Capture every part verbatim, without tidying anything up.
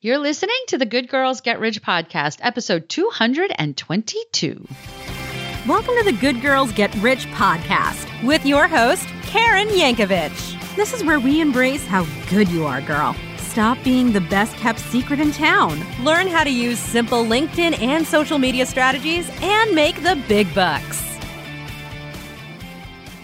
You're listening to the Good Girls Get Rich podcast, episode two hundred twenty-two. Welcome to the Good Girls Get Rich podcast with your host, Karen Yankovich. This is where we embrace how good you are, girl. Stop being the best kept secret in town. Learn how to use simple LinkedIn and social media strategies and make the big bucks.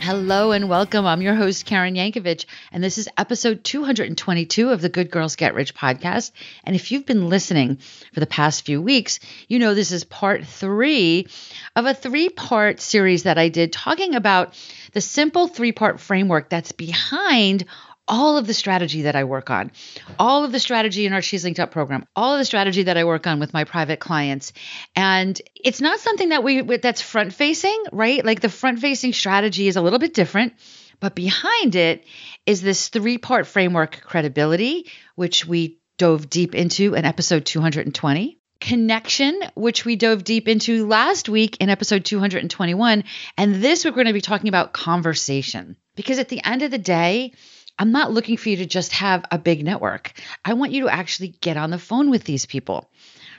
Hello and welcome. I'm your host, Karen Yankovich, and this is episode two hundred twenty-two of the Good Girls Get Rich podcast. And if you've been listening for the past few weeks, you know this is part three of a three-part series that I did talking about the simple three-part framework that's behind all of the strategy that I work on, all of the strategy in our She's Linked Up program, all of the strategy that I work on with my private clients. And it's not something that we that's front-facing, right? Like the front-facing strategy is a little bit different, but behind it is this three-part framework: credibility, which we dove deep into in episode two hundred twenty. Connection, which we dove deep into last week in episode two hundred twenty-one. And this, we're going to be talking about conversation. Because at the end of the day, I'm not looking for you to just have a big network. I want you to actually get on the phone with these people,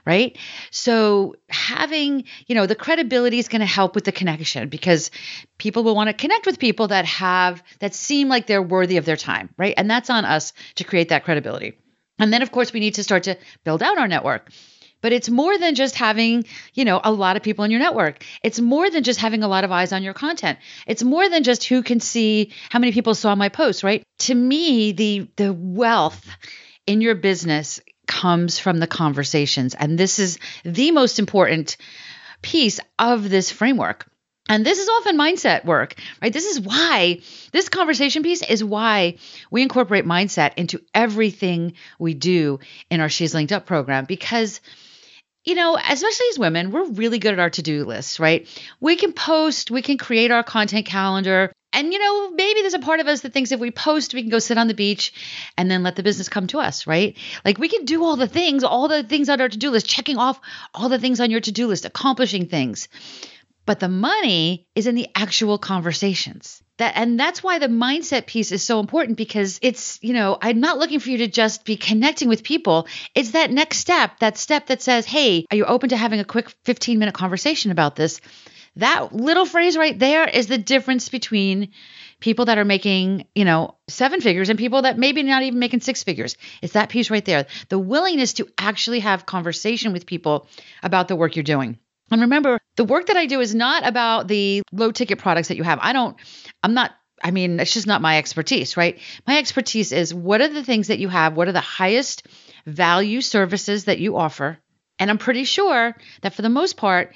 right? So having, you know, the credibility is going to help with the connection because people will want to connect with people that have, that seem like they're worthy of their time, right? And that's on us to create that credibility. And then, of course, we need to start to build out our network. But it's more than just having, you know, a lot of people in your network. It's more than just having a lot of eyes on your content. It's more than just who can see how many people saw my post, right? To me, the the wealth in your business comes from the conversations. And this is the most important piece of this framework. And this is often mindset work, right? This is why this conversation piece is why we incorporate mindset into everything we do in our She's Linked Up program, because you know, especially as women, we're really good at our to-do lists, right? We can post, we can create our content calendar. And, you know, maybe there's a part of us that thinks if we post, we can go sit on the beach and then let the business come to us, right? Like we can do all the things, all the things on our to-do list, checking off all the things on your to-do list, accomplishing things. But the money is in the actual conversations. That, and that's why the mindset piece is so important, because it's, you know, I'm not looking for you to just be connecting with people. It's that next step, that step that says, hey, are you open to having a quick fifteen minute conversation about this? That little phrase right there is the difference between people that are making, you know, seven figures and people that maybe not even making six figures. It's that piece right there. The willingness to actually have conversation with people about the work you're doing. And remember, the work that I do is not about the low ticket products that you have. I don't, I'm not, I mean, it's just not my expertise, right? My expertise is what are the things that you have? What are the highest value services that you offer? And I'm pretty sure that for the most part,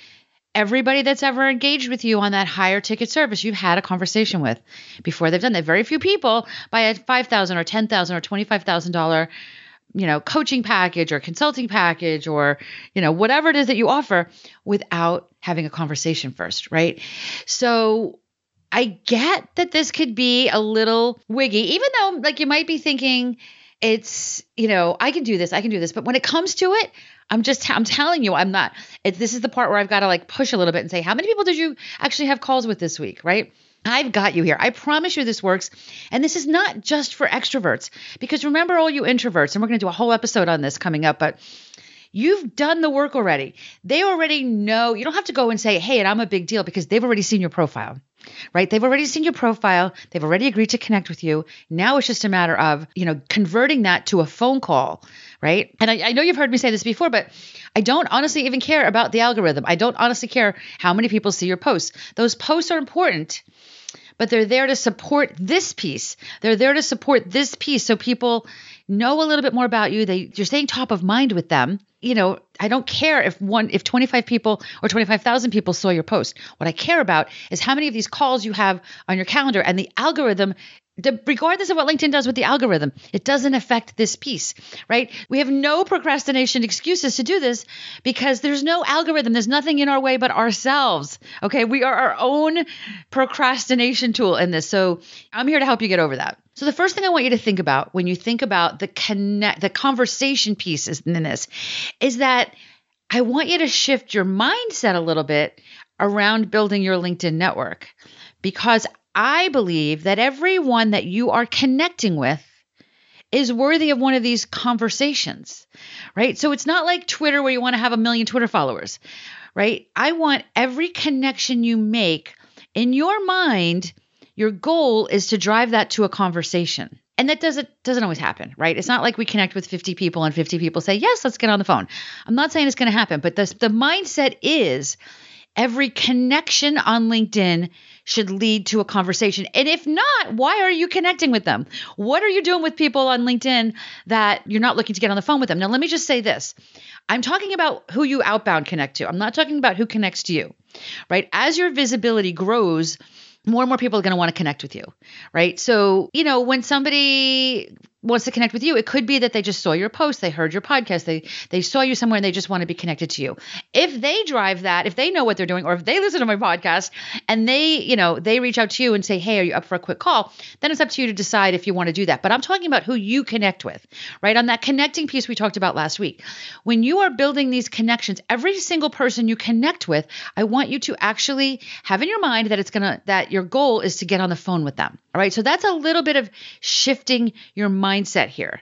everybody that's ever engaged with you on that higher ticket service, you've had a conversation with before they've done that. Very few people buy a five thousand dollars or ten thousand dollars or twenty-five thousand dollars, you know, coaching package or consulting package or, you know, whatever it is that you offer without having a conversation first, right? So I get that this could be a little wiggy, even though like you might be thinking it's, you know, I can do this, I can do this. But when it comes to it, I'm just, I'm telling you, I'm not, it, this is the part where I've got to like push a little bit and say, how many people did you actually have calls with this week, right? I've got you here. I promise you this works. And this is not just for extroverts, because remember all you introverts, and we're going to do a whole episode on this coming up, but you've done the work already. They already know. You don't have to go and say, hey, and I'm a big deal, because they've already seen your profile, right? They've already seen your profile. They've already agreed to connect with you. Now it's just a matter of, you know, converting that to a phone call, right? And I, I know you've heard me say this before, but I don't honestly even care about the algorithm. I don't honestly care how many people see your posts. Those posts are important, but they're there to support this piece. They're there to support this piece so people know a little bit more about you. They, you're staying top of mind with them. You know, I don't care if one, if twenty-five people or twenty-five thousand people saw your post. What I care about is how many of these calls you have on your calendar, and the algorithm, the, regardless of what LinkedIn does with the algorithm, it doesn't affect this piece, right? We have no procrastination excuses to do this, because there's no algorithm. There's nothing in our way but ourselves, okay? We are our own procrastination tool in this. So I'm here to help you get over that. So the first thing I want you to think about when you think about the connect, the conversation pieces in this, is that I want you to shift your mindset a little bit around building your LinkedIn network, because I believe that everyone that you are connecting with is worthy of one of these conversations, right? So it's not like Twitter where you want to have a million Twitter followers, right? I want every connection you make in your mind, your goal is to drive that to a conversation. And that doesn't doesn't always happen, right? It's not like we connect with fifty people and fifty people say, yes, let's get on the phone. I'm not saying it's going to happen, but the, the mindset is every connection on LinkedIn should lead to a conversation. And if not, why are you connecting with them? What are you doing with people on LinkedIn that you're not looking to get on the phone with them? Now, let me just say this. I'm talking about who you outbound connect to. I'm not talking about who connects to you, right? As your visibility grows, more and more people are going to want to connect with you, right? So, you know, when somebody wants to connect with you, it could be that they just saw your post, they heard your podcast, they they saw you somewhere and they just want to be connected to you. If they drive that, if they know what they're doing, or if they listen to my podcast and they, you know, they reach out to you and say, hey, are you up for a quick call? Then it's up to you to decide if you want to do that. But I'm talking about who you connect with, right? On that connecting piece we talked about last week. When you are building these connections, every single person you connect with, I want you to actually have in your mind that it's going to, that your goal is to get on the phone with them. All right. So that's a little bit of shifting your mindset here.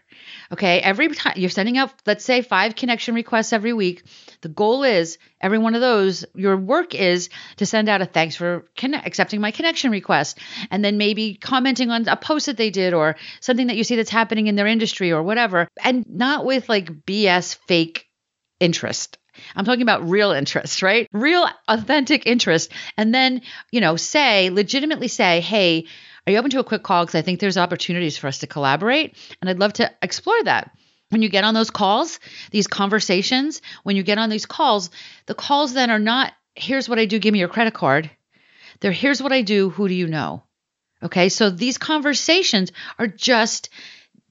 Okay. Every time you're sending out, let's say five connection requests every week. The goal is every one of those, your work is to send out a thanks for connect, accepting my connection request. And then maybe commenting on a post that they did or something that you see that's happening in their industry or whatever. And not with like B S fake interest. I'm talking about real interest, right? Real authentic interest. And then, you know, say, legitimately say, hey, are you open to a quick call? Because I think there's opportunities for us to collaborate. And I'd love to explore that. When you get on those calls, these conversations, when you get on these calls, the calls then are not, here's what I do, give me your credit card. They're, here's what I do, who do you know? Okay, so these conversations are just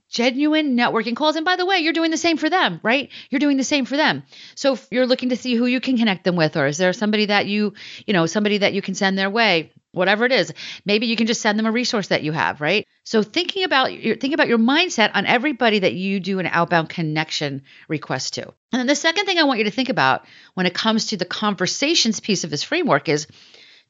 genuine networking calls. And by the way, you're doing the same for them, right? You're doing the same for them. So if you're looking to see who you can connect them with, or is there somebody that you, you know, somebody that you can send their way, whatever it is, maybe you can just send them a resource that you have, right? So thinking about your, think about your mindset on everybody that you do an outbound connection request to. And then the second thing I want you to think about when it comes to the conversations piece of this framework is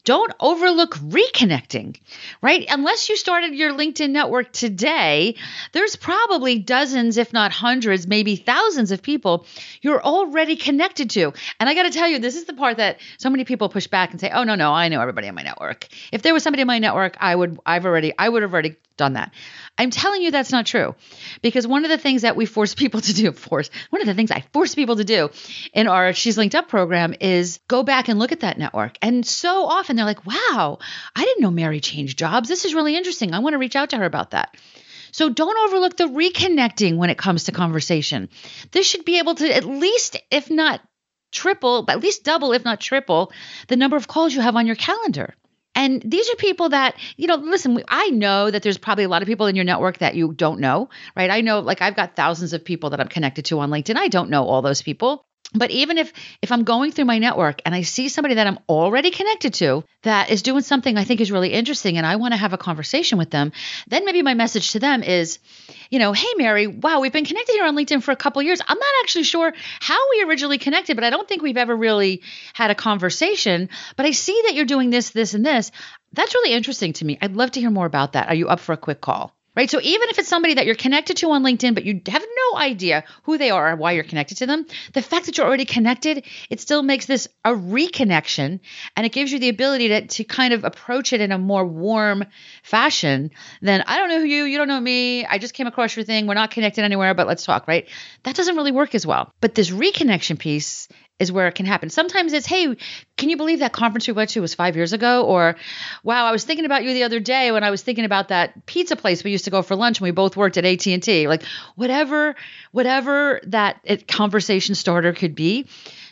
don't overlook reconnecting, right? Unless you started your LinkedIn network today, there's probably dozens, if not hundreds, maybe thousands of people you're already connected to. And I got to tell you, this is the part that so many people push back and say, oh, no, no, I know everybody in my network. If there was somebody in my network, I would, I've already, I would have already done that. I'm telling you that's not true, because one of the things that we force people to do, force, one of the things I force people to do in our She's Linked Up program is go back and look at that network. And so often they're like, wow, I didn't know Mary changed jobs. This is really interesting. I want to reach out to her about that. So don't overlook the reconnecting when it comes to conversation. This should be able to at least, if not triple, but at least double, if not triple, the number of calls you have on your calendar. And these are people that, you know, listen, I know that there's probably a lot of people in your network that you don't know, right? I know, like I've got thousands of people that I'm connected to on LinkedIn. I don't know all those people. But even if if I'm going through my network and I see somebody that I'm already connected to that is doing something I think is really interesting and I want to have a conversation with them, then maybe my message to them is, you know, hey, Mary, wow, we've been connected here on LinkedIn for a couple of years. I'm not actually sure how we originally connected, but I don't think we've ever really had a conversation. But I see that you're doing this, this, and this. That's really interesting to me. I'd love to hear more about that. Are you up for a quick call? Right? So even if it's somebody that you're connected to on LinkedIn, but you have no idea who they are or why you're connected to them, the fact that you're already connected, it still makes this a reconnection, and it gives you the ability to, to kind of approach it in a more warm fashion than, I don't know you, you don't know me, I just came across your thing, we're not connected anywhere, but let's talk, right? That doesn't really work as well. But this reconnection piece is where it can happen. Sometimes it's, hey, can you believe that conference we went to was five years ago? Or, wow, I was thinking about you the other day when I was thinking about that pizza place we used to go for lunch and we both worked at A T and T. Like whatever, whatever that it, conversation starter could be,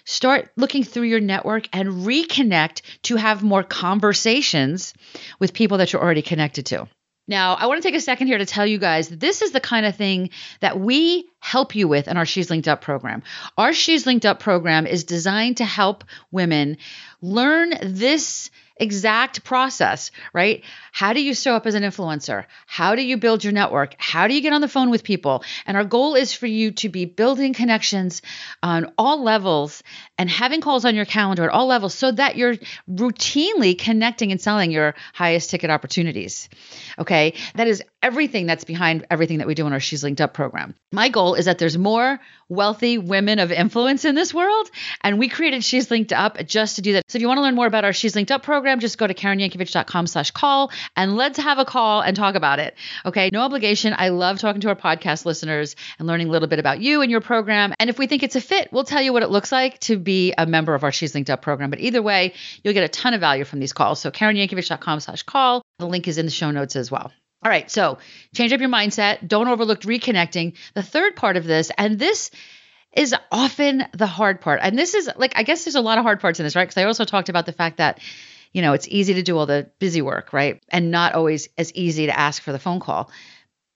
start looking through your network and reconnect to have more conversations with people that you're already connected to. Now, I want to take a second here to tell you guys that this is the kind of thing that we help you with in our She's Linked Up program. Our She's Linked Up program is designed to help women learn this exact process, right? How do you show up as an influencer? How do you build your network? How do you get on the phone with people? And our goal is for you to be building connections on all levels and having calls on your calendar at all levels so that you're routinely connecting and selling your highest ticket opportunities. Okay. That is everything that's behind everything that we do in our She's Linked Up program. My goal is that there's more wealthy women of influence in this world, and we created She's Linked Up just to do that. So if you want to learn more about our She's Linked Up program, just go to karenyankovich.com slash call and let's have a call and talk about it. Okay, no obligation. I love talking to our podcast listeners and learning a little bit about you and your program. And if we think it's a fit, we'll tell you what it looks like to be a member of our She's Linked Up program. But either way, you'll get a ton of value from these calls. So karenyankovich.com slash call. The link is in the show notes as well. All right. So change up your mindset. Don't overlook reconnecting. The third part of this, and this is often the hard part. And this is like, I guess there's a lot of hard parts in this, right? Because I also talked about the fact that, you know, it's easy to do all the busy work, right? And not always as easy to ask for the phone call.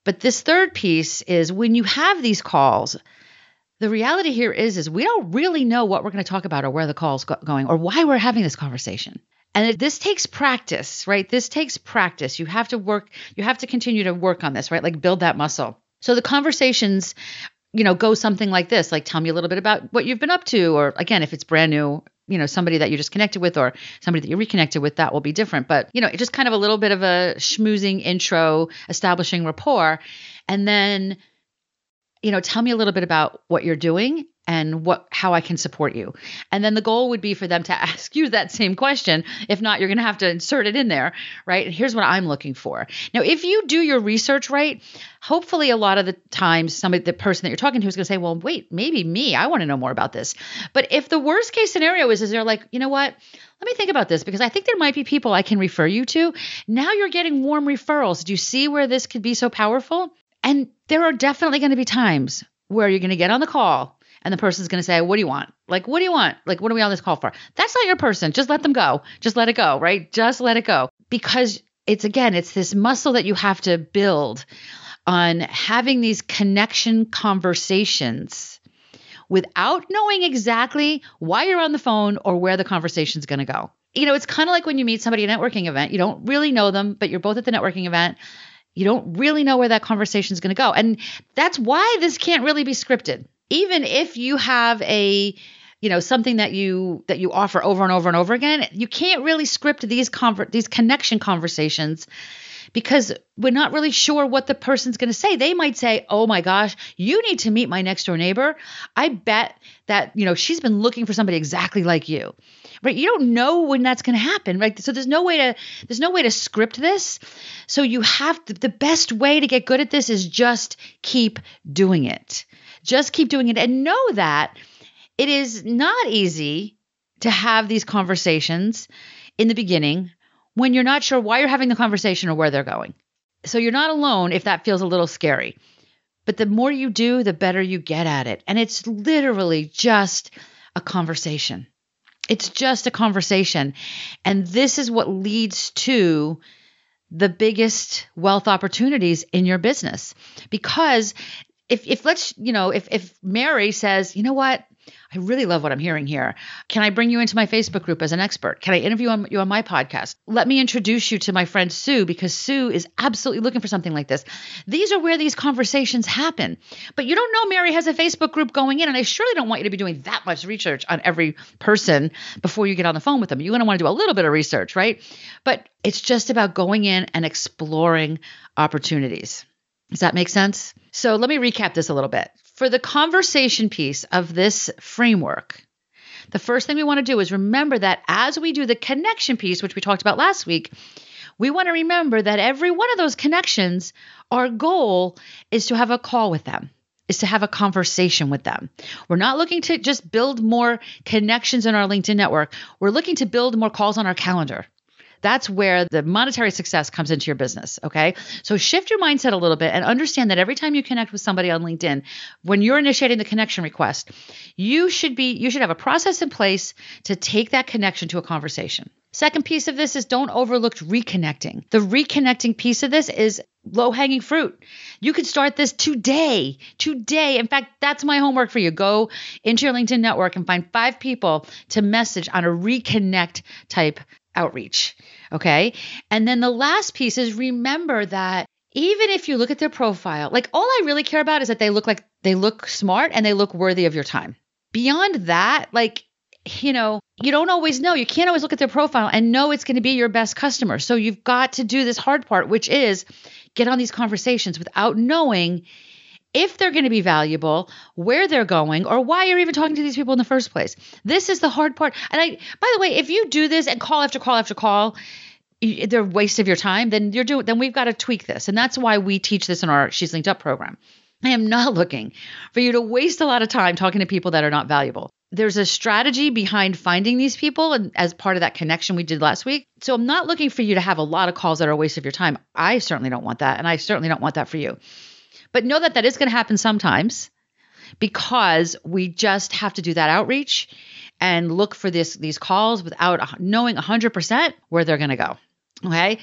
But this third piece is when you have these calls, the reality here is, is we don't really know what we're going to talk about or where the call's go- going or why we're having this conversation. And this takes practice, right? This takes practice. You have to work, you have to continue to work on this, right? Like build that muscle. So the conversations, you know, go something like this, like tell me a little bit about what you've been up to. Or again, if it's brand new, you know, somebody that you just connected with or somebody that you reconnected with, that will be different. But, you know, just kind of a little bit of a schmoozing intro, establishing rapport. And then, you know, tell me a little bit about what you're doing and what, how I can support you. And then the goal would be for them to ask you that same question. If not, you're going to have to insert it in there, right? And here's what I'm looking for. Now, if you do your research right, hopefully a lot of the times somebody, the person that you're talking to is going to say, well, wait, maybe me, I want to know more about this. But if the worst case scenario is, is they're like, you know what, let me think about this because I think there might be people I can refer you to. Now you're getting warm referrals. Do you see where this could be so powerful? And there are definitely going to be times where you're going to get on the call and the person's going to say, what do you want? Like, what do you want? Like, what are we on this call for? That's not your person. Just let them go. Just let it go, right? Just let it go. Because it's, again, it's this muscle that you have to build on having these connection conversations without knowing exactly why you're on the phone or where the conversation's going to go. You know, it's kind of like when you meet somebody at a networking event, you don't really know them, but you're both at the networking event. You don't really know where that conversation is going to go. And that's why this can't really be scripted. Even if you have a, you know, something that you that you offer over and over and over again, you can't really script these conver- these connection conversations because we're not really sure what the person's going to say. They might say, oh, my gosh, you need to meet my next door neighbor. I bet that, you know, she's been looking for somebody exactly like you. Right? You don't know when that's going to happen, right? So there's no way to there's no way to script this. So you have to, the best way to get good at this is just keep doing it. Just keep doing it and know that it is not easy to have these conversations in the beginning when you're not sure why you're having the conversation or where they're going. So you're not alone if that feels a little scary. But the more you do, the better you get at it. And it's literally just a conversation. It's just a conversation. And this is what leads to the biggest wealth opportunities in your business. Because if, if let's, you know, if, if Mary says, you know what, I really love what I'm hearing here. Can I bring you into my Facebook group as an expert? Can I interview on, you on my podcast? Let me introduce you to my friend Sue because Sue is absolutely looking for something like this. These are where these conversations happen. But you don't know Mary has a Facebook group going in, and I surely don't want you to be doing that much research on every person before you get on the phone with them. You're going to want to do a little bit of research, right? But it's just about going in and exploring opportunities. Does that make sense? So let me recap this a little bit. For the conversation piece of this framework, the first thing we want to do is remember that as we do the connection piece, which we talked about last week, we want to remember that every one of those connections, our goal is to have a call with them, is to have a conversation with them. We're not looking to just build more connections in our LinkedIn network. We're looking to build more calls on our calendar. That's where the monetary success comes into your business, okay? So shift your mindset a little bit and understand that every time you connect with somebody on LinkedIn, when you're initiating the connection request, you should be you should have a process in place to take that connection to a conversation. Second piece of this is don't overlook reconnecting. The reconnecting piece of this is low-hanging fruit. You can start this today, today. In fact, that's my homework for you. Go into your LinkedIn network and find five people to message on a reconnect type outreach. Okay. And then the last piece is remember that even if you look at their profile, like all I really care about is that they look like they look smart and they look worthy of your time. Beyond that, like you know, you don't always know. You can't always look at their profile and know it's going to be your best customer. So you've got to do this hard part, which is get on these conversations without knowing if they're going to be valuable, where they're going, or why you're even talking to these people in the first place. This is the hard part. And I, by the way, if you do this and call after call after call, they're a waste of your time, then you're doing, then we've got to tweak this. And that's why we teach this in our She's Linked Up program. I am not looking for you to waste a lot of time talking to people that are not valuable. There's a strategy behind finding these people, and as part of that connection we did last week. So I'm not looking for you to have a lot of calls that are a waste of your time. I certainly don't want that. And I certainly don't want that for you. But know that that is going to happen sometimes, because we just have to do that outreach and look for this, these calls without knowing one hundred percent where they're going to go. Okay.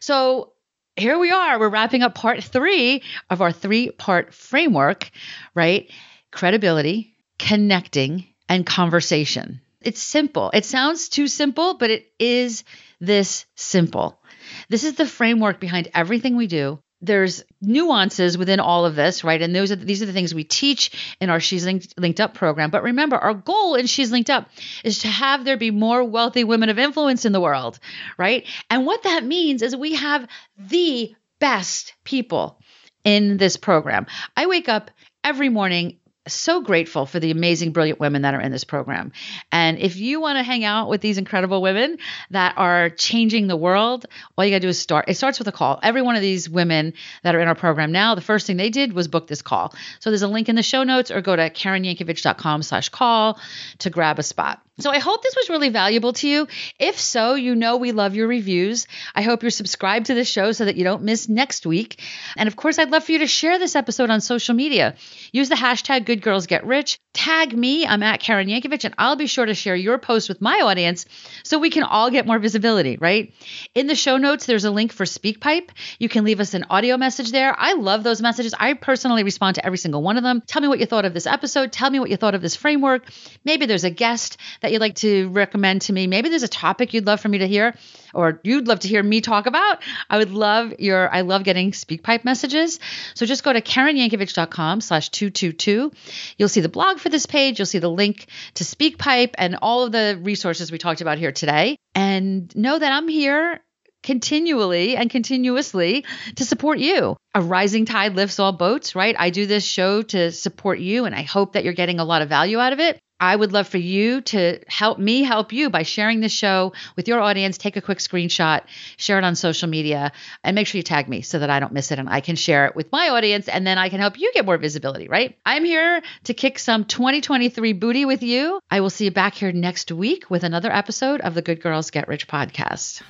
So here we are. We're wrapping up part three of our three-part framework, right? Credibility, connecting, and conversation. It's simple. It sounds too simple, but it is this simple. This is the framework behind everything we do. There's nuances within all of this, right? And those are, these are the things we teach in our She's Linked, Linked Up program. But remember, our goal in She's Linked Up is to have there be more wealthy women of influence in the world, right? And what that means is we have the best people in this program. I wake up every morning so grateful for the amazing, brilliant women that are in this program. And if you want to hang out with these incredible women that are changing the world, all you got to do is start. It starts with a call. Every one of these women that are in our program now, the first thing they did was book this call. So there's a link in the show notes, or go to karenyankovich.com slash call to grab a spot. So I hope this was really valuable to you. If so, you know we love your reviews. I hope you're subscribed to the show so that you don't miss next week. And of course, I'd love for you to share this episode on social media. Use the hashtag Good Girls Get Rich. Tag me. I'm at Karen Yankovich, and I'll be sure to share your post with my audience so we can all get more visibility, right? In the show notes, there's a link for SpeakPipe. You can leave us an audio message there. I love those messages. I personally respond to every single one of them. Tell me what you thought of this episode. Tell me what you thought of this framework. Maybe there's a guest that you'd like to recommend to me. Maybe there's a topic you'd love for me to hear, or you'd love to hear me talk about. I would love your, I love getting SpeakPipe messages. So just go to karenyankovich.com slash 222. You'll see the blog for this page. You'll see the link to SpeakPipe and all of the resources we talked about here today. And know that I'm here continually and continuously to support you. A rising tide lifts all boats, right? I do this show to support you, and I hope that you're getting a lot of value out of it. I would love for you to help me help you by sharing this show with your audience. Take a quick screenshot, share it on social media, and make sure you tag me so that I don't miss it and I can share it with my audience, and then I can help you get more visibility, right? I'm here to kick some twenty twenty-three booty with you. I will see you back here next week with another episode of the Good Girls Get Rich podcast.